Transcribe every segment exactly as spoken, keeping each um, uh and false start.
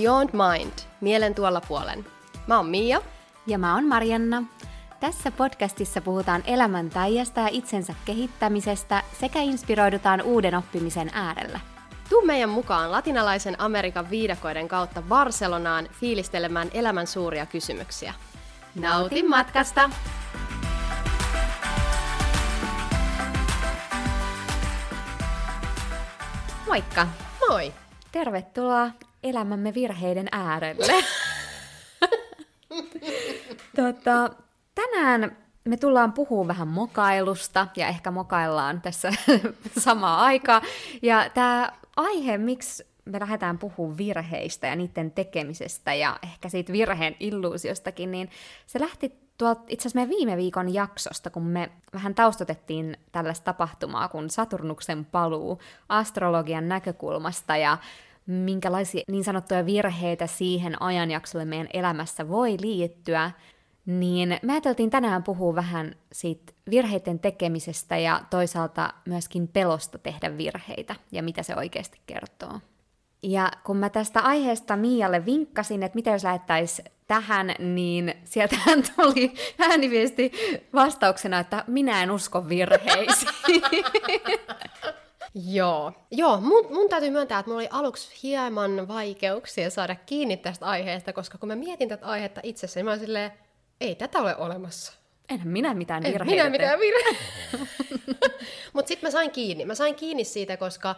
Beyond Mind, mielen tuolla puolen. Mä oon Mia. Ja mä oon Marianna. Tässä podcastissa puhutaan elämän taijasta ja itsensä kehittämisestä sekä inspiroidutaan uuden oppimisen äärellä. Tuu meidän mukaan latinalaisen Amerikan viidakoiden kautta Barcelonaan fiilistelemään elämän suuria kysymyksiä. Nauti matkasta! Moikka! Moi! Tervetuloa elämämme virheiden äärelle. tota, tänään me tullaan puhumaan vähän mokailusta ja ehkä mokaillaan tässä samaa aikaa. Ja tämä aihe, miksi me lähdetään puhumaan virheistä ja niiden tekemisestä ja ehkä siitä virheen illuusiostakin, niin se lähti tuolta itse asiassa meidän viime viikon jaksosta, kun me vähän taustotettiin tällaista tapahtumaa kuin Saturnuksen paluu astrologian näkökulmasta ja minkälaisia niin sanottuja virheitä siihen ajanjaksolle meidän elämässä voi liittyä, niin me ajateltiin tänään puhua vähän siitä virheiden tekemisestä ja toisaalta myöskin pelosta tehdä virheitä ja mitä se oikeasti kertoo. Ja kun mä tästä aiheesta Mialle vinkkasin, että mitä jos lähettäisiin tähän, niin sieltähän tuli ääniviesti vastauksena, että minä en usko virheisiin. Joo, Joo mun, mun täytyy myöntää, että mulla oli aluksi hieman vaikeuksia saada kiinni tästä aiheesta, koska kun mä mietin tätä aihetta itsessäni, niin mä olin silleen, ei tätä ole olemassa. Enhän minä mitään virheitä. En minä mitään virheitä. Mutta sitten mä sain kiinni. Mä sain kiinni siitä, koska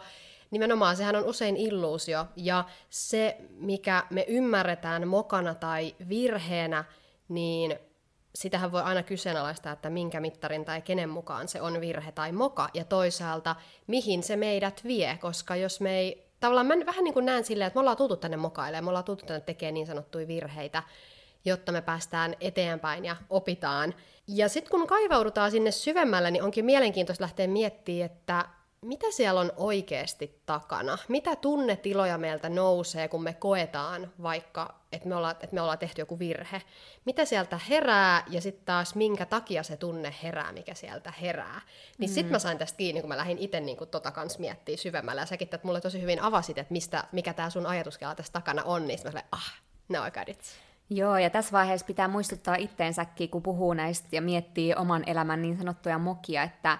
nimenomaan sehän on usein illuusio, ja se, mikä me ymmärretään mokana tai virheenä, niin sitähän voi aina kyseenalaistaa, että minkä mittarin tai kenen mukaan se on virhe tai moka, ja toisaalta, mihin se meidät vie, koska jos me ei, tavallaan mä vähän niin kuin näen silleen, että me ollaan tultu tänne mokailemaan, me ollaan tultu tänne tekemään niin sanottuja virheitä, jotta me päästään eteenpäin ja opitaan. Ja sitten kun kaivaudutaan sinne syvemmälle, niin onkin mielenkiintoista lähteä miettimään, että mitä siellä on oikeasti takana? Mitä tunnetiloja meiltä nousee, kun me koetaan vaikka, että me ollaan, että me ollaan tehty joku virhe? Mitä sieltä herää ja sitten taas minkä takia se tunne herää, mikä sieltä herää? Niin mm. sit mä sain tästä kiinni, kun mä lähdin itse niin tota kans miettimään syvemmällä. Ja säkin että mulle tosi hyvin avasit, että mistä, mikä tää sun ajatuskela tässä takana on, niin mä sanoin, ah, no I got it. Joo, ja tässä vaiheessa pitää muistuttaa itteensäkin, kun puhuu näistä ja miettii oman elämän niin sanottuja mokia, että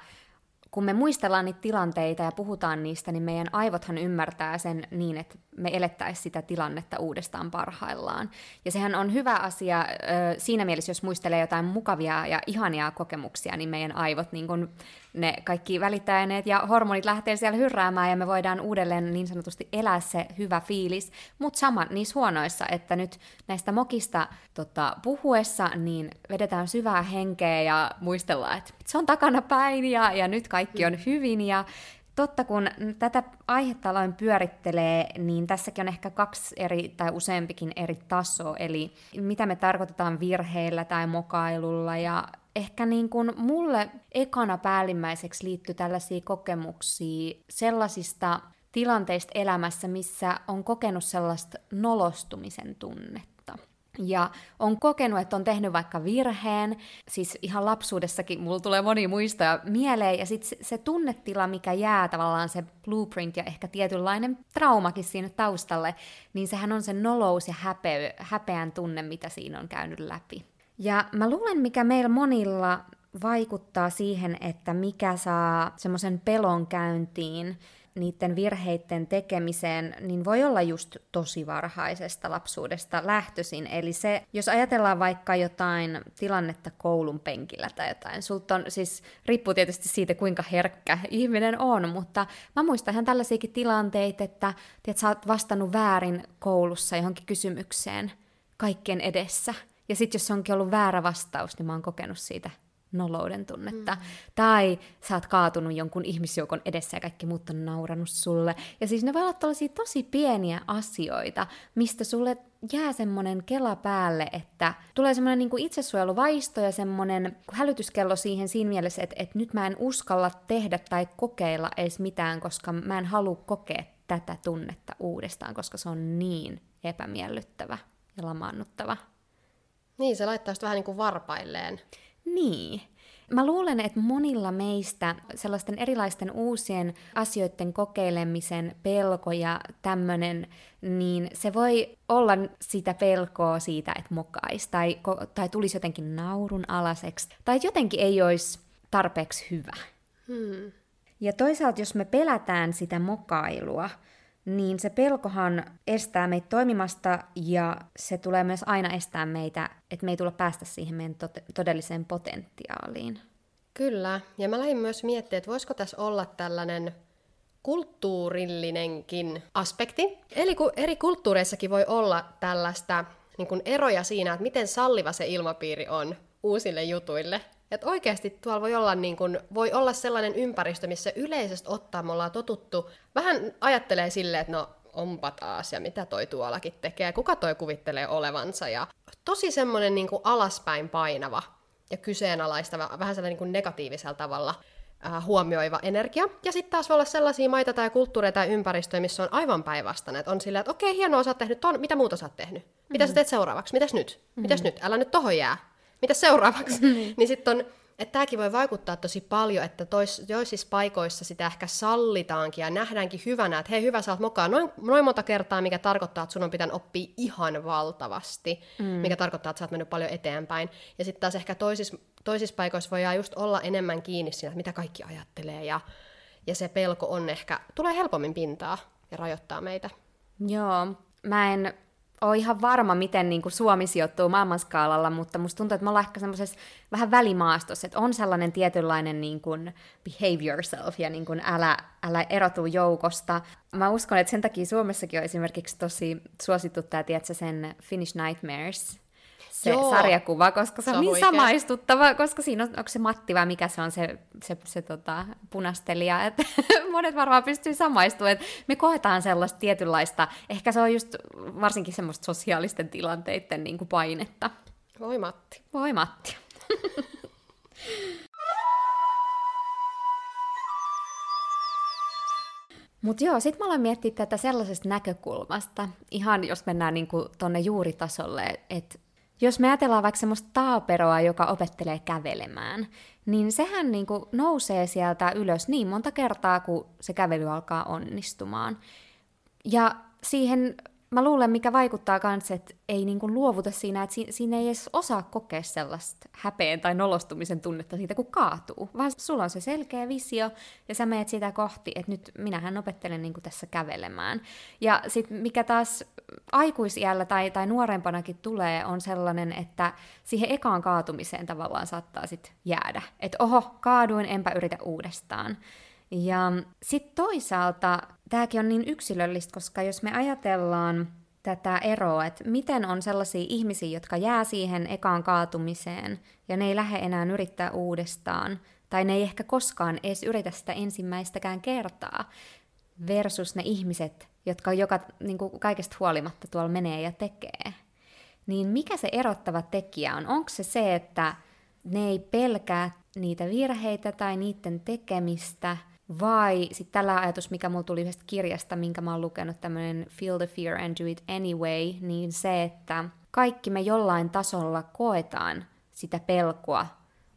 kun me muistellaan niitä tilanteita ja puhutaan niistä, niin meidän aivothan ymmärtää sen niin, että me elettäisiin sitä tilannetta uudestaan parhaillaan. Ja sehän on hyvä asia siinä mielessä, jos muistelee jotain mukavia ja ihania kokemuksia, niin meidän aivot, niin kun ne kaikki välittäjäneet ja hormonit lähtee siellä hyrräämään ja me voidaan uudelleen niin sanotusti elää se hyvä fiilis, mutta sama niissä huonoissa, että nyt näistä mokista tota, puhuessa niin vedetään syvää henkeä ja muistellaan, että se on takana päin ja, ja nyt kaikki on hyvin ja totta, kun tätä aihetta aloin pyörittelee, niin tässäkin on ehkä kaksi eri tai useampikin eri tasoa, eli mitä me tarkoitetaan virheellä tai mokailulla, ja ehkä niin kuin mulle ekana päällimmäiseksi liittyy tällaisia kokemuksia sellaisista tilanteista elämässä, missä on kokenut sellaista nolostumisen tunnetta. Ja on kokenut, että on tehnyt vaikka virheen, siis ihan lapsuudessakin mulla tulee moni muistoja mieleen, ja sitten se tunnetila, mikä jää tavallaan se blueprint ja ehkä tietynlainen traumakin siinä taustalle, niin sehän on se nolous ja häpeä, häpeän tunne, mitä siinä on käynyt läpi. Ja mä luulen, mikä meillä monilla vaikuttaa siihen, että mikä saa semmoisen pelon käyntiin, niiden virheiden tekemiseen, niin voi olla just tosi varhaisesta lapsuudesta lähtöisin. Eli se, jos ajatellaan vaikka jotain tilannetta koulun penkillä tai jotain, sulta on siis, riippuu tietysti siitä, kuinka herkkä ihminen on, mutta mä muistan ihan tällaisiakin tilanteita, että tiedät, sä oot vastannut väärin koulussa johonkin kysymykseen kaikkien edessä. Ja sit jos onkin ollut väärä vastaus, niin mä oon kokenut siitä nolouden tunnetta. Mm. Tai sä oot kaatunut jonkun ihmisjoukon edessä ja kaikki muut on nauranut sulle. Ja siis ne voi olla tosi, tosi pieniä asioita, mistä sulle jää semmonen kela päälle, että tulee semmonen niinku itsesuojeluvaisto ja semmonen hälytyskello siihen siinä mielessä, että, että nyt mä en uskalla tehdä tai kokeilla edes mitään, koska mä en halua kokea tätä tunnetta uudestaan, koska se on niin epämiellyttävä ja lamaannuttava. Niin, se laittaa sitä vähän niin kuin varpailleen. Niin, Mä luulen, että monilla meistä sellaisten erilaisten uusien asioiden kokeilemisen pelko ja tämmönen, niin se voi olla sitä pelkoa siitä, että mokaisi tai, tai tulisi jotenkin naurun alaseksi tai jotenkin ei olisi tarpeeksi hyvä. Hmm. Ja toisaalta, jos me pelätään sitä mokailua, niin se pelkohan estää meitä toimimasta ja se tulee myös aina estää meitä, että me ei tulla päästä siihen meidän tot- todelliseen potentiaaliin. Kyllä, ja mä lähdin myös miettimään, että voisiko tässä olla tällainen kulttuurillinenkin aspekti. Eli kun eri kulttuureissakin voi olla tällaista niin kuin eroja siinä, että miten salliva se ilmapiiri on uusille jutuille. Että oikeasti tuolla voi olla, niin kun, voi olla sellainen ympäristö, missä yleisesti ottaa me ollaan totuttu. Vähän ajattelee silleen, että no onpa taas ja mitä toi tuollakin tekee, kuka toi kuvittelee olevansa. Ja tosi semmoinen niin kun alaspäin painava ja kyseenalaistava, vähän sellainen niin kun negatiivisella tavalla ää, huomioiva energia. Ja sitten taas voi olla sellaisia maita tai kulttuureita tai ympäristöjä, missä on aivan päinvastainen. Että on silleen, että okei, hienoa, sä oot tehnyt ton, mitä muuta sä oot tehnyt? Mitä mm-hmm. sä teet seuraavaksi? Mitäs nyt? Mm-hmm. Mitäs nyt? Älä nyt tohon jää. Mitä seuraavaksi? Mm-hmm. Niin sitten on, että tämäkin voi vaikuttaa tosi paljon, että tois, joisissa paikoissa sitä ehkä sallitaankin ja nähdäänkin hyvänä, että hei hyvä, sä oot mokaa noin, noin monta kertaa, mikä tarkoittaa, että sun on pitänyt oppia ihan valtavasti, mm. mikä tarkoittaa, että sä oot mennyt paljon eteenpäin. Ja sitten taas ehkä toisissa, toisissa paikoissa voidaan just olla enemmän kiinni siinä, että mitä kaikki ajattelee ja, ja se pelko on ehkä, tulee helpommin pintaa ja rajoittaa meitä. Joo, mä en... Oon ihan varma, miten niin kuin Suomi sijoittuu maailmanskaalalla, mutta musta tuntuu, että me ollaan ehkä semmoisessa vähän välimaastossa, että on sellainen tietynlainen niin kuin behave yourself ja niin kuin älä, älä erotu joukosta. Mä uskon, että sen takia Suomessakin on esimerkiksi tosi suosittu tämä, tiedätkö, sen Finnish Nightmares, se Joo. sarjakuva, koska se on, se on niin oikein. Samaistuttava, koska siinä on, onko se Matti vai mikä se on se, se, se tota, punastelija, että monet varmaan pystyy samaistumaan, että me koetaan sellaista tietynlaista, ehkä se on just varsinkin semmoista sosiaalisten tilanteiden niin kuin painetta. Voi Matti. Voi Matti. Mutta joo, sit mä aloin miettiä tätä sellaisesta näkökulmasta, ihan jos mennään niin kuin tonne juuritasolle, että jos me ajatellaan vaikka semmoista taaperoa, joka opettelee kävelemään, niin sehän niinku nousee sieltä ylös niin monta kertaa, kun se kävely alkaa onnistumaan. Ja siihen mä luulen, mikä vaikuttaa kans, että ei niinku luovuta siinä, että si- siinä ei edes osaa kokea sellaista häpeen tai nolostumisen tunnetta siitä, kun kaatuu. Vaan sulla on se selkeä visio, ja sä menet sitä kohti, että nyt minähän opettelen niinku tässä kävelemään. Ja sit mikä taas aikuisiällä tai, tai nuorempanakin tulee, on sellainen, että siihen ekaan kaatumiseen tavallaan saattaa sit jäädä. Että oho, kaaduin, enpä yritä uudestaan. Ja sitten toisaalta tämäkin on niin yksilöllistä, koska jos me ajatellaan tätä eroa, että miten on sellaisia ihmisiä, jotka jää siihen ekaan kaatumiseen ja ne ei lähde enää yrittää uudestaan, tai ne ei ehkä koskaan edes yritä sitä ensimmäistäkään kertaa, versus ne ihmiset, jotka joka, niin kuin kaikesta huolimatta tuolla menee ja tekee. Niin mikä se erottava tekijä on? Onko se se, että ne ei pelkää niitä virheitä tai niiden tekemistä, vai sitten tällä ajatus, mikä mulla tuli yhdestä kirjasta, minkä mä oon lukenut, tämmöinen Feel the fear and do it anyway, niin se, että kaikki me jollain tasolla koetaan sitä pelkoa,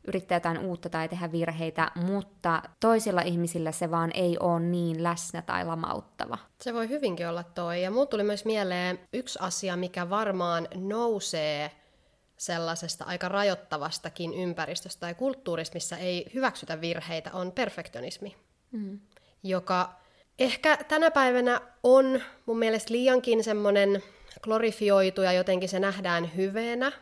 yrittää jotain uutta tai tehdä virheitä, mutta toisilla ihmisillä se vaan ei ole niin läsnä tai lamauttava. Se voi hyvinkin olla toi, ja mulla tuli myös mieleen yksi asia, mikä varmaan nousee sellaisesta aika rajoittavastakin ympäristöstä tai kulttuurista, missä ei hyväksytä virheitä, on perfektionismi, mm. joka ehkä tänä päivänä on mun mielestä liiankin semmoinen glorifioitu ja jotenkin se nähdään hyveenä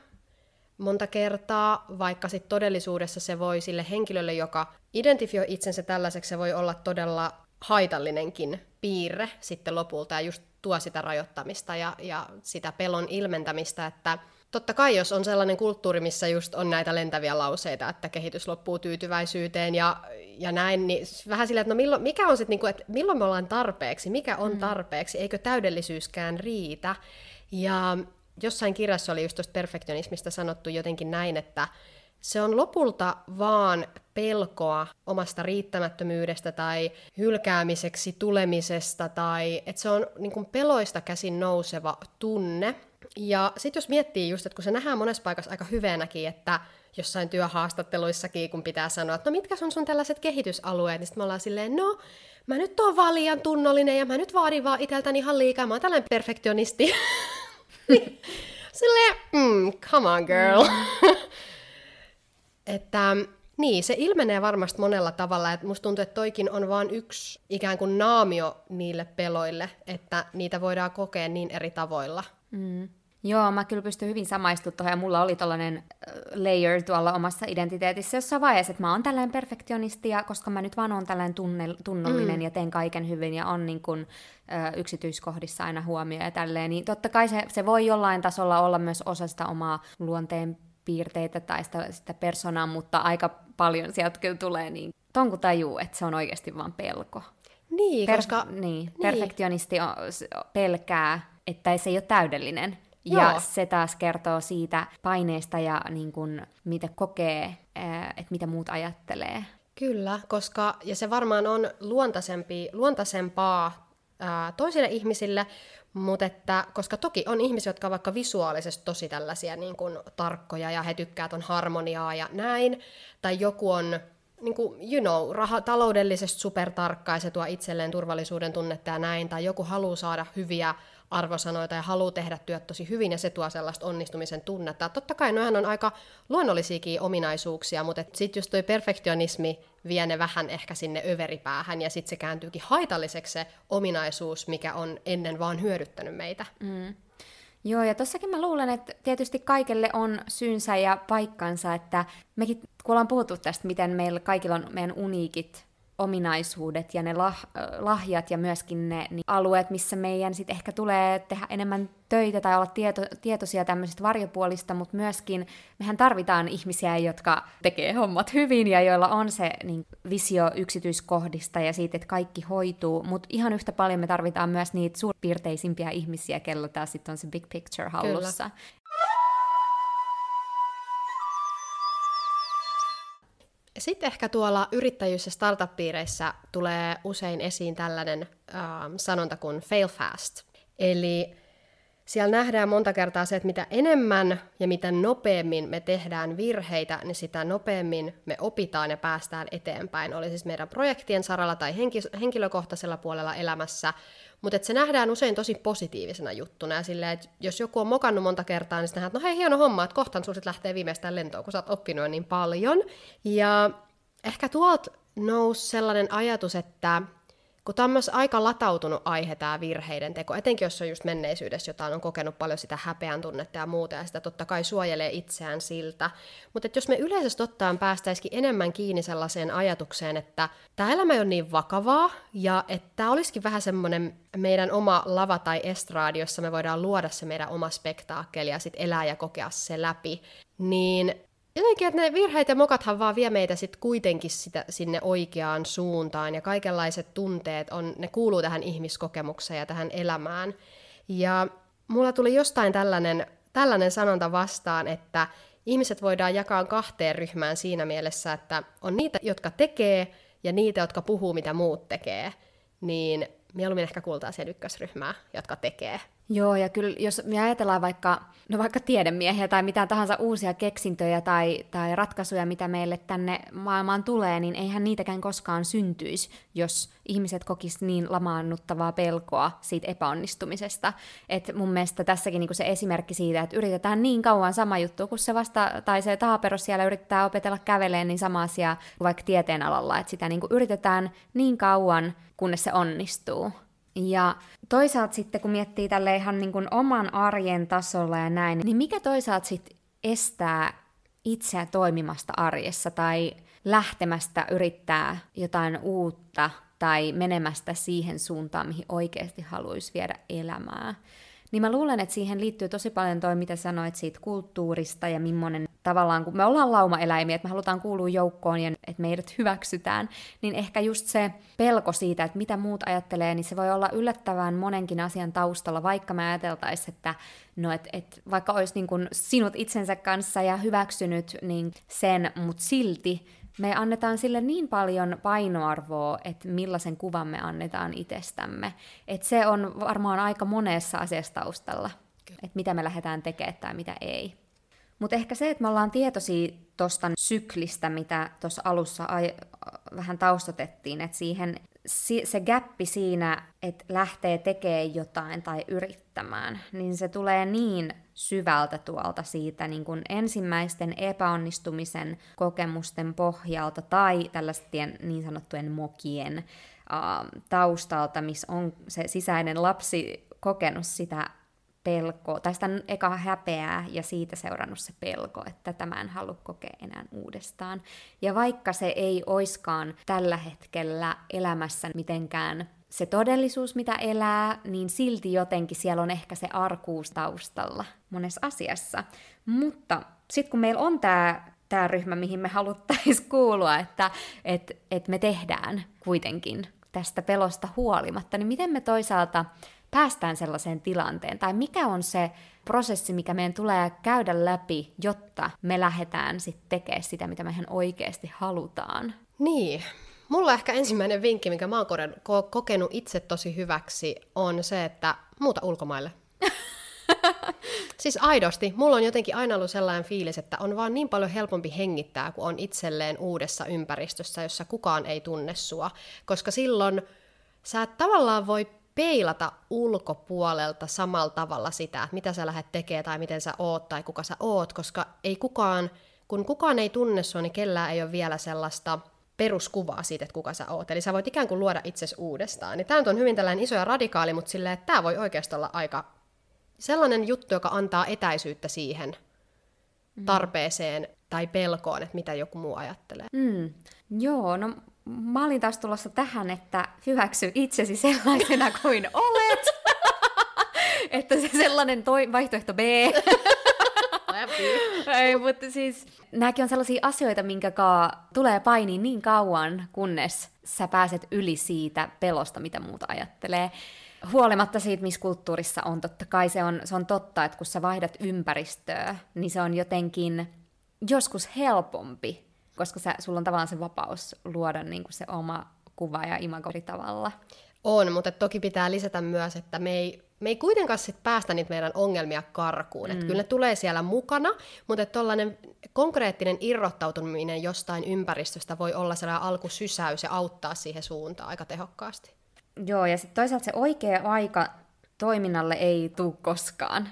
monta kertaa, vaikka sit todellisuudessa se voi sille henkilölle, joka identifioi itsensä tällaiseksi, se voi olla todella haitallinenkin piirre sitten lopulta ja just tuo sitä rajoittamista ja, ja sitä pelon ilmentämistä, että totta kai, jos on sellainen kulttuuri, missä just on näitä lentäviä lauseita, että kehitys loppuu tyytyväisyyteen ja, ja näin, niin vähän silleen, että no milloin, mikä on sit niinku, että milloin me ollaan tarpeeksi, mikä on tarpeeksi, eikö täydellisyyskään riitä. Ja jossain kirjassa oli just tuosta perfektionismista sanottu jotenkin näin, että se on lopulta vaan pelkoa omasta riittämättömyydestä tai hylkäämiseksi tulemisesta, tai että se on niinku peloista käsin nouseva tunne. Ja sitten jos miettii just, että kun se nähdään monessa paikassa aika hyvänäkin, että jossain työhaastatteluissakin, kun pitää sanoa, että no mitkä on sun tällaiset kehitysalueet, niin sitten me ollaan silleen, no mä nyt oon vaan liian tunnollinen ja mä nyt vaadin vaan iteltäni ihan liikaa, mä oon tällainen perfektionisti. Silleen, mm, come on girl. Että niin, se ilmenee varmasti monella tavalla, että musta tuntuu, että toikin on vaan yksi ikään kuin naamio niille peloille, että niitä voidaan kokea niin eri tavoilla. Mm. Joo, mä kyllä pystyn hyvin samaistumaan tuohon, ja mulla oli tollainen layer tuolla omassa identiteetissä jossain vaiheessa, että mä oon tällainen perfektionisti, ja koska mä nyt vaan oon tällainen tunne- tunnollinen mm. ja teen kaiken hyvin, ja on niin kun, ä, yksityiskohdissa aina huomioon ja tälleen, niin totta kai se, se voi jollain tasolla olla myös osa sitä omaa luonteen piirteitä tai sitä, sitä persoonaa, mutta aika paljon sieltä kyllä tulee, niin tonku tajuu, että se on oikeasti vaan pelko. Niin, per- koska... Niin, niin. Perfektionisti on, pelkää, että se ei ole täydellinen. Ja joo. Se taas kertoo siitä paineesta ja niin kun, mitä kokee, että mitä muut ajattelee. Kyllä, koska ja se varmaan on luontaisempi, luontaisempaa ää, toisille ihmisille, mutta että, koska toki on ihmisiä, jotka on vaikka visuaalisesti tosi tällaisia niin kun, tarkkoja ja he tykkää ton harmoniaa ja näin, tai joku on niin kuin, you know, raha, taloudellisesti supertarkkaa ja se tuo itselleen turvallisuuden tunnetta ja näin, tai joku haluaa saada hyviä arvosanoita ja haluaa tehdä työt tosi hyvin ja se tuo sellaista onnistumisen tunnetta. Totta kai noihän on aika luonnollisiakin ominaisuuksia, mutta sitten just toi perfektionismi vie ne vähän ehkä sinne överipäähän ja sitten se kääntyykin haitalliseksi se ominaisuus, mikä on ennen vaan hyödyttänyt meitä. Mm. Joo, ja tossakin mä luulen, että tietysti kaikelle on syynsä ja paikkansa, että mekin, kun ollaan puhuttu tästä, miten meillä kaikilla on meidän uniikit ominaisuudet ja ne lah- lahjat ja myöskin ne niin alueet, missä meidän sit ehkä tulee tehdä enemmän töitä tai olla tieto- tietoisia tämmöisistä varjopuolista, mutta myöskin mehän tarvitaan ihmisiä, jotka tekee hommat hyvin ja joilla on se niin, visio yksityiskohdista ja siitä, että kaikki hoituu, mutta ihan yhtä paljon me tarvitaan myös niitä suurpiirteisimpiä ihmisiä, kello tää sitten on se big picture hallussa. Kyllä. Sitten ehkä tuolla yrittäjyys- ja startup-piireissä tulee usein esiin tällainen äh, sanonta kuin fail fast. Eli siellä nähdään monta kertaa se, että mitä enemmän ja mitä nopeammin me tehdään virheitä, niin sitä nopeammin me opitaan ja päästään eteenpäin. Oli siis meidän projektien saralla tai henki- henkilökohtaisella puolella elämässä. Mutta se nähdään usein tosi positiivisena juttuna. Ja silleen, että jos joku on mokannut monta kertaa, niin sitten nähdään, että no hei, hieno homma, että kohtaan sun sit lähtee viimeistään lentoon, kun sä oot oppinut niin paljon. Ja ehkä tuolta nousi sellainen ajatus, että kun tämä on myös aika latautunut aihe tämä virheiden teko, etenkin jos on just menneisyydessä jotain, on kokenut paljon sitä häpeän tunnetta ja muuta, ja sitä totta kai suojelee itseään siltä. Mutta jos me yleisesti ottaen päästäisikin enemmän kiinni sellaiseen ajatukseen, että tämä elämä ei ole niin vakavaa, ja että tämä olisikin vähän semmoinen meidän oma lava tai estraadi, jossa me voidaan luoda se meidän oma spektaakkeli ja sitten elää ja kokea se läpi, niin... Jotenkin, että ne virheet ja mokathan vaan vie meitä sit kuitenkin sitä, sinne oikeaan suuntaan, ja kaikenlaiset tunteet, on, ne kuuluu tähän ihmiskokemukseen ja tähän elämään. Ja mulla tuli jostain tällainen, tällainen sanonta vastaan, että ihmiset voidaan jakaa kahteen ryhmään siinä mielessä, että on niitä, jotka tekee, ja niitä, jotka puhuu, mitä muut tekee. Niin mieluummin ehkä kuultaa siihen ykkösryhmään, jotka tekee. Joo, ja kyllä jos me ajatellaan vaikka, no vaikka tiedemiehiä tai mitään tahansa uusia keksintöjä tai, tai ratkaisuja, mitä meille tänne maailmaan tulee, niin eihän niitäkään koskaan syntyisi, jos ihmiset kokisivat niin lamaannuttavaa pelkoa siitä epäonnistumisesta. Et mun mielestä tässäkin niinku se esimerkki siitä, että yritetään niin kauan sama juttu, kun se vasta, tai se taaperos siellä yrittää opetella käveleen, niin sama asia kuin vaikka tieteen alalla, että sitä niinku yritetään niin kauan, kunnes se onnistuu. Ja toisaalta sitten, kun miettii tälle ihan niin kuin oman arjen tasolla ja näin, niin mikä toisaalta sitten estää itseä toimimasta arjessa tai lähtemästä yrittää jotain uutta tai menemästä siihen suuntaan, mihin oikeasti haluaisi viedä elämää. Niin mä luulen, että siihen liittyy tosi paljon toi, mitä sanoit siitä kulttuurista ja millainen tavallaan, kun me ollaan laumaeläimiä, että me halutaan kuulua joukkoon ja että meidät hyväksytään, niin ehkä just se pelko siitä, että mitä muut ajattelee, niin se voi olla yllättävän monenkin asian taustalla, vaikka me ajateltaisiin, että no, et, et, vaikka olisi niin kun sinut itsensä kanssa ja hyväksynyt niin sen, mutta silti me annetaan sille niin paljon painoarvoa, että millaisen kuvan me annetaan itsestämme. Että se on varmaan aika monessa asiassa taustalla, että mitä me lähdetään tekemään tai mitä ei. Mutta ehkä se, että me ollaan tietoisia tuosta syklistä, mitä tuossa alussa ai- vähän taustotettiin, että siihen si- se gäppi siinä, että lähtee tekemään jotain tai yrittämään, niin se tulee niin syvältä tuolta siitä niin kun ensimmäisten epäonnistumisen kokemusten pohjalta tai tällaisten niin sanottujen mokien uh, taustalta, missä on se sisäinen lapsi kokenut sitä pelkoa, tai sitä eka häpeää ja siitä seurannut se pelko, että tämä en halua kokea enää uudestaan. Ja vaikka se ei oiskaan tällä hetkellä elämässä mitenkään se todellisuus, mitä elää, niin silti jotenkin siellä on ehkä se arkuus taustalla monessa asiassa. Mutta sitten kun meillä on tämä tää ryhmä, mihin me haluttaisiin kuulua, että et, et me tehdään kuitenkin tästä pelosta huolimatta, niin miten me toisaalta päästään sellaiseen tilanteen, tai mikä on se prosessi, mikä meidän tulee käydä läpi, jotta me lähdetään sitten tekemään sitä, mitä mehän oikeasti halutaan. Niin. Mulla ehkä ensimmäinen vinkki, minkä mä oon ko- kokenut itse tosi hyväksi, on se, että muuta ulkomaille. Siis aidosti. Mulla on jotenkin aina ollut sellainen fiilis, että on vaan niin paljon helpompi hengittää, kun on itselleen uudessa ympäristössä, jossa kukaan ei tunne sua. Koska silloin sä et tavallaan voi peilata ulkopuolelta samalla tavalla sitä, että mitä sä lähdet tekemään tai miten sä oot tai kuka sä oot, koska ei kukaan, kun kukaan ei tunne sua, niin kellään ei ole vielä sellaista peruskuvaa siitä, että kuka sä oot. Eli sä voit ikään kuin luoda itsesi uudestaan. Tämä on hyvin tällainen iso ja radikaali, mutta silleen, että tämä voi oikeastaan olla aika sellainen juttu, joka antaa etäisyyttä siihen tarpeeseen tai pelkoon, että mitä joku muu ajattelee. Mm. Joo, no mä olin taas tulossa tähän, että hyväksy itsesi sellaisena kuin olet. Että se sellainen toi, vaihtoehto B. Ei, mutta siis nämäkin on sellaisia asioita, minkä kaa tulee paini niin kauan, kunnes sä pääset yli siitä pelosta, mitä muuta ajattelee. Huolimatta siitä, missä kulttuurissa on, totta kai se on, se on totta, että kun sä vaihdat ympäristöä, niin se on jotenkin joskus helpompi, koska sä, sulla on tavallaan se vapaus luoda niin kuin se oma kuva ja imago tavalla. On, mutta toki pitää lisätä myös, että me ei, me ei kuitenkaan sit päästä niitä meidän ongelmia karkuun. Mm. Että kyllä ne tulee siellä mukana, mutta tuollainen konkreettinen irrottautuminen jostain ympäristöstä voi olla sellainen alkusysäys ja auttaa siihen suuntaan aika tehokkaasti. Joo, ja sitten toisaalta se oikea aika toiminnalle ei tule koskaan.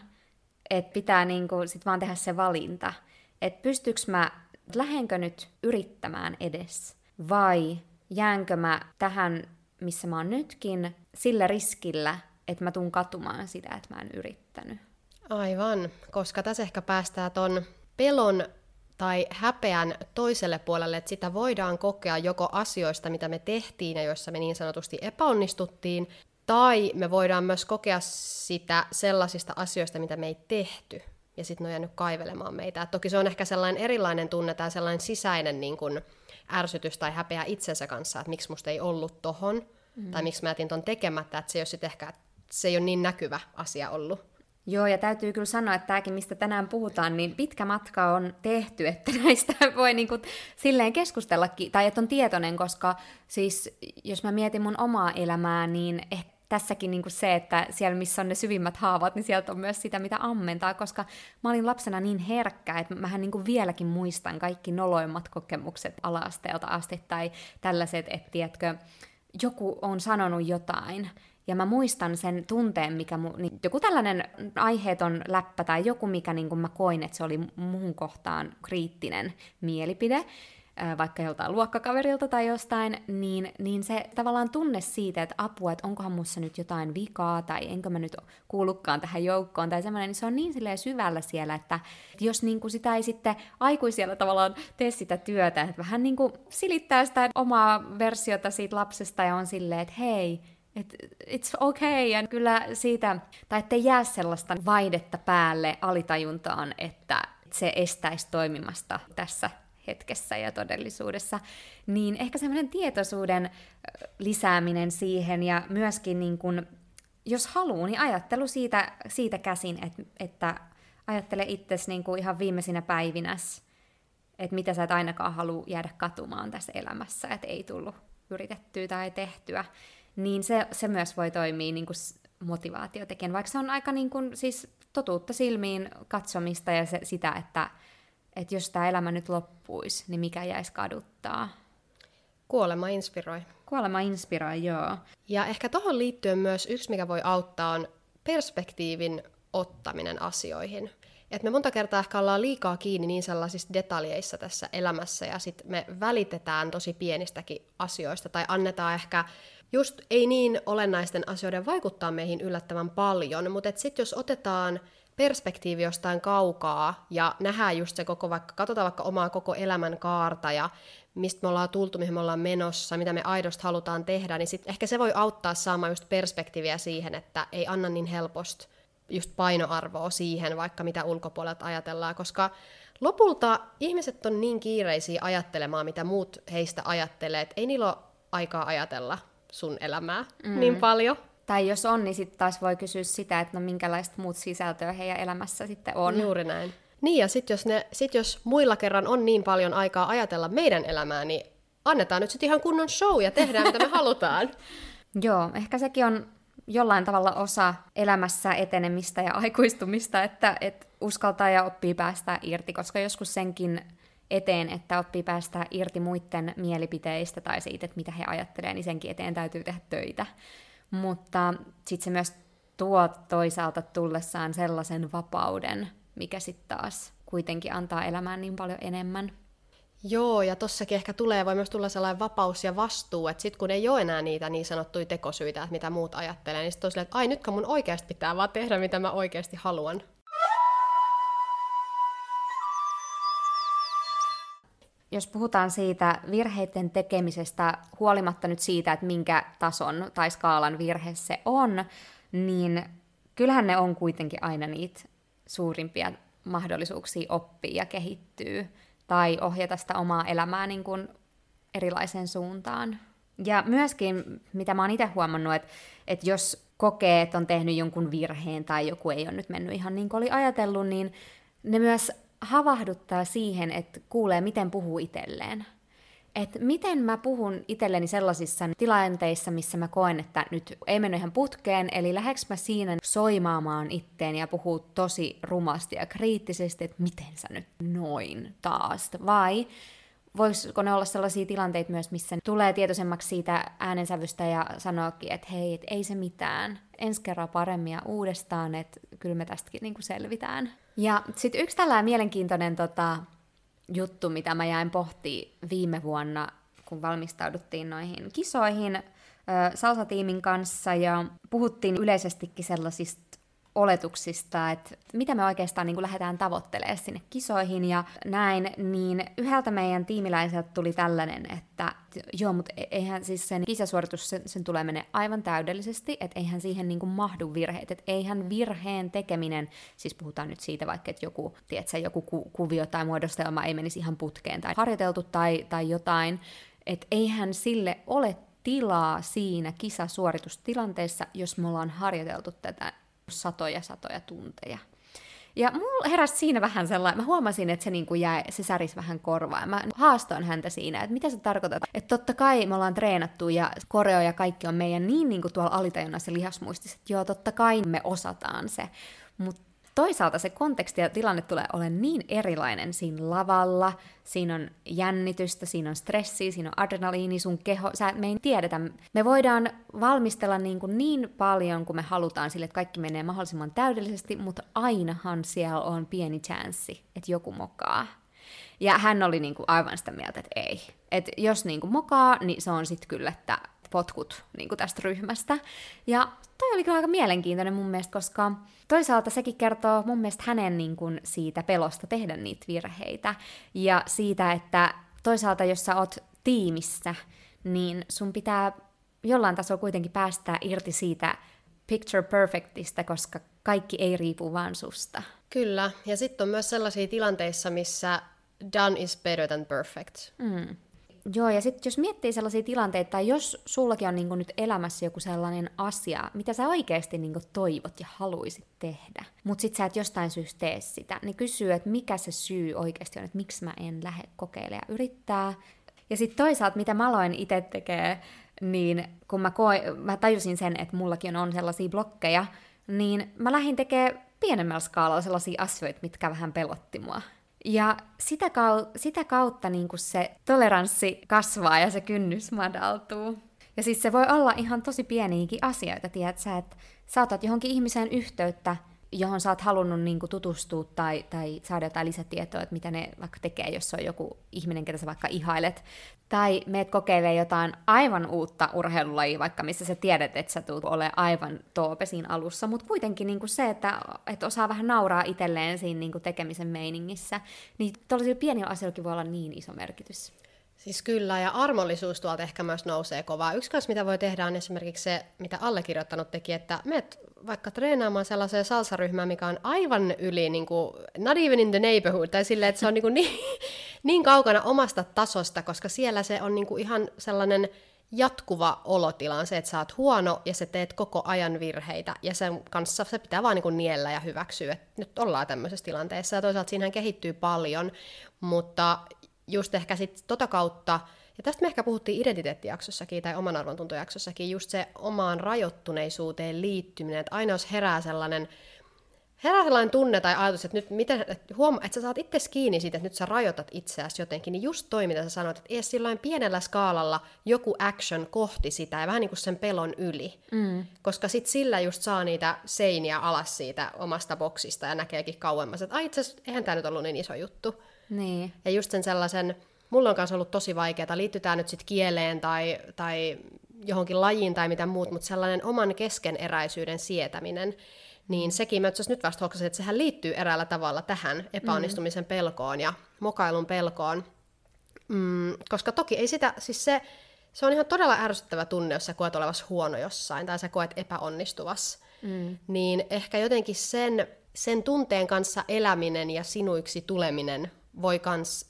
Et pitää niinku sit vaan tehdä se valinta, että pystyykö mä lähdenkö nyt yrittämään edes, vai jäänkö mä tähän, missä mä oon nytkin, sillä riskillä, että mä tuun katumaan sitä, että mä en yrittänyt. Aivan, koska tässä ehkä päästään ton pelon tai häpeän toiselle puolelle, että sitä voidaan kokea joko asioista, mitä me tehtiin ja joissa me niin sanotusti epäonnistuttiin, tai me voidaan myös kokea sitä sellaisista asioista, mitä me ei tehty. Ja sitten ne on jäänyt kaivelemaan meitä. Et toki se on ehkä sellainen erilainen tunne tai sellainen sisäinen niin kun ärsytys tai häpeä itsensä kanssa, että miksi musta ei ollut tohon, mm-hmm. tai miksi mä jätin ton tekemättä, että se ei ole sit ehkä, se ei ole niin näkyvä asia ollut. Joo, ja täytyy kyllä sanoa, että tämäkin, mistä tänään puhutaan, niin pitkä matka on tehty, että näistä voi niin kuin silleen keskustellakin, tai että on tietoinen, koska siis jos mä mietin mun omaa elämää, niin ehkä tässäkin niin kuin se, että siellä missä on ne syvimmät haavat, niin sieltä on myös sitä, mitä ammentaa, koska mä olin lapsena niin herkkä, että mähän niin kuin vieläkin muistan kaikki noloimmat kokemukset ala-asteelta asti tai tällaiset, että tiedätkö, joku on sanonut jotain. Ja mä muistan sen tunteen, mikä mu, niin joku tällainen aiheeton läppä tai joku, mikä niin kuin mä koin, että se oli muun kohtaan kriittinen mielipide, vaikka joltain luokkakaverilta tai jostain, niin, niin se tavallaan tunne siitä, että apua, että onkohan musta nyt jotain vikaa, tai enkö mä nyt kuulukaan tähän joukkoon, tai semmoinen, niin se on niin silleen syvällä siellä, että jos niin kuin sitä ei sitten aikuisella tavallaan tee sitä työtä, että vähän niin kuin silittää sitä omaa versiota siitä lapsesta ja on silleen, että hei, että it's okay, ja kyllä siitä, tai ettei jää sellaista vaihdetta päälle alitajuntaan, että se estäisi toimimasta tässä hetkessä ja todellisuudessa, niin ehkä semmoinen tietoisuuden lisääminen siihen ja myöskin, niin kun, jos haluaa, niin ajattelu siitä, siitä käsin, että, että ajattele itsesi niin kun ihan viimeisinä päivinäs, että mitä sä et ainakaan halua jäädä katumaan tässä elämässä, että ei tullut yritettyä tai tehtyä, niin se, se myös voi toimia niin kun motivaatiotekijänä, vaikka se on aika niin kun, siis totuutta silmiin katsomista ja se, sitä, että, että jos tämä elämä nyt loppuisi, niin mikä jäisi kaduttaa. Kuolema inspiroi. Kuolema inspiroi, joo. Ja ehkä tohon liittyen myös yksi, mikä voi auttaa, on perspektiivin ottaminen asioihin. Et me monta kertaa ehkä ollaan liikaa kiinni niin sellaisissa detaljeissa tässä elämässä, ja sitten me välitetään tosi pienistäkin asioista, tai annetaan ehkä just ei niin olennaisten asioiden vaikuttaa meihin yllättävän paljon, mutta sitten jos otetaan perspektiivi jostain kaukaa, ja nähdään just se koko, vaikka katsotaan vaikka omaa koko elämän kaarta, ja mistä me ollaan tultu, mihin me ollaan menossa, mitä me aidosti halutaan tehdä, niin sitten ehkä se voi auttaa saamaan just perspektiiviä siihen, että ei anna niin helposti just painoarvoa siihen, vaikka mitä ulkopuolelta ajatellaan, koska lopulta ihmiset on niin kiireisiä ajattelemaan, mitä muut heistä ajattelee, että ei niillä ole aikaa ajatella sun elämää mm. niin paljon. Tai jos on, niin sitten taas voi kysyä sitä, että no minkälaista muut sisältöä heidän elämässä sitten on. Juuri näin. Niin, ja sitten jos, sit jos muilla kerran on niin paljon aikaa ajatella meidän elämää, niin annetaan nyt sitten ihan kunnon show ja tehdään, mitä me halutaan. Joo, ehkä sekin on jollain tavalla osa elämässä etenemistä ja aikuistumista, että et uskaltaa ja oppii päästää irti, koska joskus senkin eteen, että oppii päästää irti muiden mielipiteistä tai siitä, että mitä he ajattelee, niin senkin eteen täytyy tehdä töitä. Mutta sitten se myös tuo toisaalta tullessaan sellaisen vapauden, mikä sitten taas kuitenkin antaa elämään niin paljon enemmän. Joo, ja tossakin ehkä tulee, voi myös tulla sellainen vapaus ja vastuu, että sitten kun ei ole enää niitä niin sanottuja tekosyitä, että mitä muut ajattelee, niin sitten on silleen, että ai nytkö mun oikeasti pitää vaan tehdä, mitä mä oikeasti haluan. Jos puhutaan siitä virheiden tekemisestä, huolimatta nyt siitä, että minkä tason tai skaalan virhe se on, niin kyllähän ne on kuitenkin aina niitä suurimpia mahdollisuuksia oppia ja kehittyä tai ohjata sitä omaa elämää niin kuin erilaiseen suuntaan. Ja myöskin, mitä mä oon itse huomannut, että, että jos kokee, että on tehnyt jonkun virheen tai joku ei ole nyt mennyt ihan niin kuin oli ajatellut, niin ne myös havahduttaa siihen, että kuulee, miten puhuu itselleen. Että miten mä puhun itselleni sellaisissa tilanteissa, missä mä koen, että nyt ei mennyt ihan putkeen, eli lähdekö mä siinä soimaamaan itteen ja puhuu tosi rumasti ja kriittisesti, että miten sä nyt noin taas, vai voisiko ne olla sellaisia tilanteita myös, missä tulee tietoisemmaksi siitä äänensävystä ja sanookin, että hei, et ei se mitään, ensi kerran paremmin ja uudestaan, että kyllä me tästäkin niinku selvitään. Ja sitten yksi tällainen mielenkiintoinen tota, juttu, mitä mä jäin pohtimaan viime vuonna, kun valmistauduttiin noihin kisoihin ö, salsatiimin kanssa, ja puhuttiin yleisestikin sellaisista oletuksista, että mitä me oikeastaan niin kun lähdetään tavoittelemaan sinne kisoihin ja näin, niin yhdeltä meidän tiimiläiseltä tuli tällainen, että joo, mutta eihän siis sen kisasuoritus, sen, sen tulee mennä aivan täydellisesti, että eihän siihen niin kuin mahdu virheet, että eihän virheen tekeminen, siis puhutaan nyt siitä vaikka, että joku, tiedätkö, joku ku, kuvio tai muodostelma ei menisi ihan putkeen tai harjoiteltu tai, tai jotain, että eihän sille ole tilaa siinä kisasuoritustilanteessa, jos me ollaan harjoiteltu tätä satoja, satoja tunteja. Ja mulla heräsi siinä vähän sellainen, mä huomasin, että se, niinku jäi, se särisi vähän korvaan. Mä haastoin häntä siinä, että mitä se tarkoittaa. Että totta kai me ollaan treenattu ja koreo ja kaikki on meidän niin, niin kuin tuolla alitajunnassa lihasmuistissa, että joo, totta kai me osataan se. Mutta toisaalta se konteksti ja tilanne tulee olemaan niin erilainen siinä lavalla, siinä on jännitystä, siinä on stressiä, siinä on adrenaliini, sun keho, sä, me ei tiedetä. Me voidaan valmistella niin, kuin niin paljon kuin me halutaan sille, että kaikki menee mahdollisimman täydellisesti, mutta ainahan siellä on pieni chanssi, että joku mokaa. Ja hän oli niin kuin aivan sitä mieltä, että ei. Että jos niin kuin mokaa, niin se on sitten kyllä, että potkut niin kuin tästä ryhmästä. Ja toi oli kyllä aika mielenkiintoinen mun mielestä, koska toisaalta sekin kertoo mun mielestä hänen niin kuin siitä pelosta tehdä niitä virheitä. Ja siitä, että toisaalta jos sä oot tiimissä, niin sun pitää jollain tasolla kuitenkin päästää irti siitä picture perfectista, koska kaikki ei riipu vaan susta. Kyllä, ja sitten on myös sellaisia tilanteissa, missä done is better than perfect. Mm. Joo, ja sitten jos miettii sellaisia tilanteita, tai jos sullakin on niinku nyt elämässä joku sellainen asia, mitä sä oikeasti niinku toivot ja haluisit tehdä, mutta sit sä et jostain syystä tee sitä, niin kysyy, että mikä se syy oikeasti on, että miksi mä en lähde kokeilemaan ja yrittää. Ja sitten toisaalta, mitä mä aloin itse tekemään, niin kun mä, koin, mä tajusin sen, että mullakin on sellaisia blokkeja, niin mä lähdin tekemään pienemmällä skaalalla sellaisia asioita, mitkä vähän pelotti mua. Ja sitä, kau- sitä kautta niin kun se toleranssi kasvaa ja se kynnys madaltuu. Ja siis se voi olla ihan tosi pieniäkin asioita, tiedät sä, että sä otat johonkin ihmiseen yhteyttä, johon sä oot halunnut niin kun tutustua tai, tai saada jotain lisätietoa, että mitä ne vaikka tekee, jos se on joku ihminen, ketä sä vaikka ihailet. Tai meet kokeilee jotain aivan uutta urheilulajia, vaikka missä sä tiedät, että sä tulet olemaan aivan toopesin alussa. Mutta kuitenkin niinku se, että et osaa vähän nauraa itselleen siinä niinku tekemisen meiningissä, niin tuollaisilla pienillä asioillakin voi olla niin iso merkitys. Siis kyllä, ja armollisuus tuolta ehkä myös nousee kovaa. Yksi kanssa, mitä voi tehdä, on esimerkiksi se, mitä allekirjoittanut teki, että meet vaikka treenaamaan sellaiseen salsaryhmään, mikä on aivan yli, niin kuin, not even in the neighborhood, tai silleen, että se on niin, niin, niin kaukana omasta tasosta, koska siellä se on niin kuin ihan sellainen jatkuva olotila on se, että sä oot huono ja sä teet koko ajan virheitä, ja sen kanssa se pitää vaan niin kuin niellä ja hyväksyä, että nyt ollaan tämmöisessä tilanteessa, ja toisaalta siinähän kehittyy paljon, mutta just ehkä sitten tota kautta, ja tästä me ehkä puhuttiin identiteettijaksossakin tai oman arvontuntojaksossakin, just se omaan rajoittuneisuuteen liittyminen, että aina jos herää sellainen, herää sellainen tunne tai ajatus, että nyt miten, että huoma, että sä saat itsesi kiinni siitä, että nyt sä rajoitat itseäsi jotenkin, niin just toi, mitä sä sanoit, että edes silloin pienellä skaalalla joku action kohti sitä ja vähän niin kuin sen pelon yli, mm. koska sitten sillä just saa niitä seiniä alas siitä omasta boksista ja näkeekin kauemmas, että ai itse asiassa, eihän tää nyt ollut niin iso juttu. Niin. Ja just sen sellaisen, mulla on kanssa ollut tosi vaikeaa, liittyy tää nyt sit kieleen tai, tai johonkin lajiin tai mitä muut, mutta sellainen oman keskeneräisyyden sietäminen, niin sekin mä nyt vasta hoksasin, että sehän liittyy eräällä tavalla tähän epäonnistumisen mm. pelkoon ja mokailun pelkoon, mm, koska toki ei sitä, siis se, se on ihan todella ärsyttävä tunne, jos sä koet olevasi huono jossain tai sä koet epäonnistuvas, mm. niin ehkä jotenkin sen, sen tunteen kanssa eläminen ja sinuiksi tuleminen voi kans,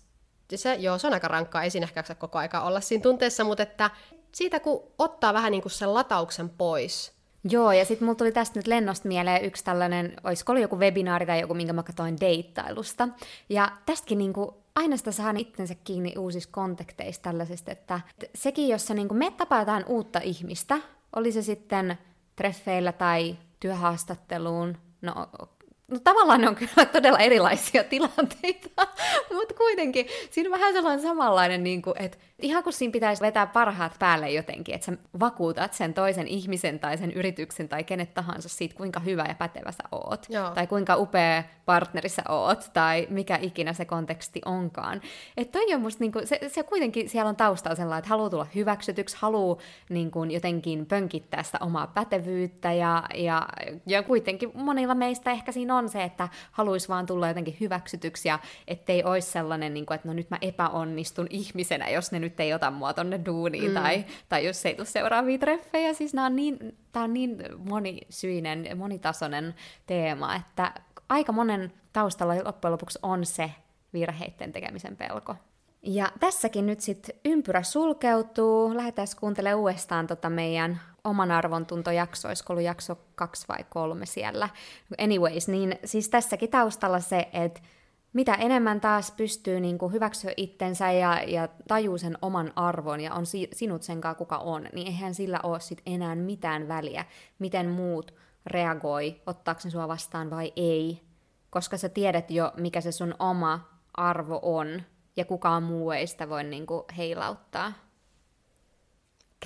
se, joo, se on aika rankkaa, ei siinä ehkä koko aika olla siinä tunteessa, mutta että siitä kun ottaa vähän niin kuin sen latauksen pois. Joo, ja sitten mulla tuli tästä nyt lennosta mieleen yksi tällainen, olisiko ollut joku webinaari tai joku, minkä mä katsoin deittailusta, ja tästäkin niinku aina sitä saa itsensä kiinni uusissa kontekteissa tällaisista, että sekin, jos sä niinku meet tapaa jotain uutta ihmistä, oli se sitten treffeillä tai työhaastatteluun, no No tavallaan ne on kyllä todella erilaisia tilanteita, mutta kuitenkin siinä vähän sellainen samanlainen, niin kuin, että ihan kun siinä pitäisi vetää parhaat päälle jotenkin, että sä vakuutat sen toisen ihmisen tai sen yrityksen tai kenet tahansa siitä, kuinka hyvä ja pätevä sä oot, joo. tai kuinka upea partneri sä oot, tai mikä ikinä se konteksti onkaan. Että toi on musta, niin kuin, se, se kuitenkin siellä on taustalla sellainen, että haluaa tulla hyväksytyksi, haluaa niin kuin, jotenkin pönkittää sitä omaa pätevyyttä, ja, ja, ja kuitenkin monilla meistä ehkä siinä on, on se, että haluaisi vaan tulla jotenkin hyväksytyksi ja ettei olisi sellainen, niin kuin, että no nyt mä epäonnistun ihmisenä, jos ne nyt ei ota mua tonne duuniin mm. tai, tai jos ei tule seuraavia treffejä. Siis nämä on niin, tämä on niin monisyinen, monitasoinen teema, että aika monen taustalla loppujen lopuksi on se virheiden tekemisen pelko. Ja tässäkin nyt sitten ympyrä sulkeutuu. Lähdetään kuuntelemaan uudestaan tota meidän oman arvontuntojakso, olisiko ollut jakso kaksi vai kolme siellä. Anyways, niin siis tässäkin taustalla se, että mitä enemmän taas pystyy niin kuin hyväksyä itsensä ja, ja tajuu sen oman arvon ja on si- sinut senkaan kuka on, niin eihän sillä ole sit enää mitään väliä, miten muut reagoi, ottaako ne sua vastaan vai ei, koska sä tiedät jo, mikä se sun oma arvo on ja kukaan muu ei sitä voi niin kuin heilauttaa.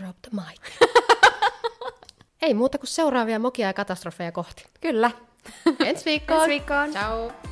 Drop the mic. Ei muuta kuin seuraavia mokia ja katastrofeja kohti. Kyllä. Ensi viikkoon. Ensi viikkoon. Ciao.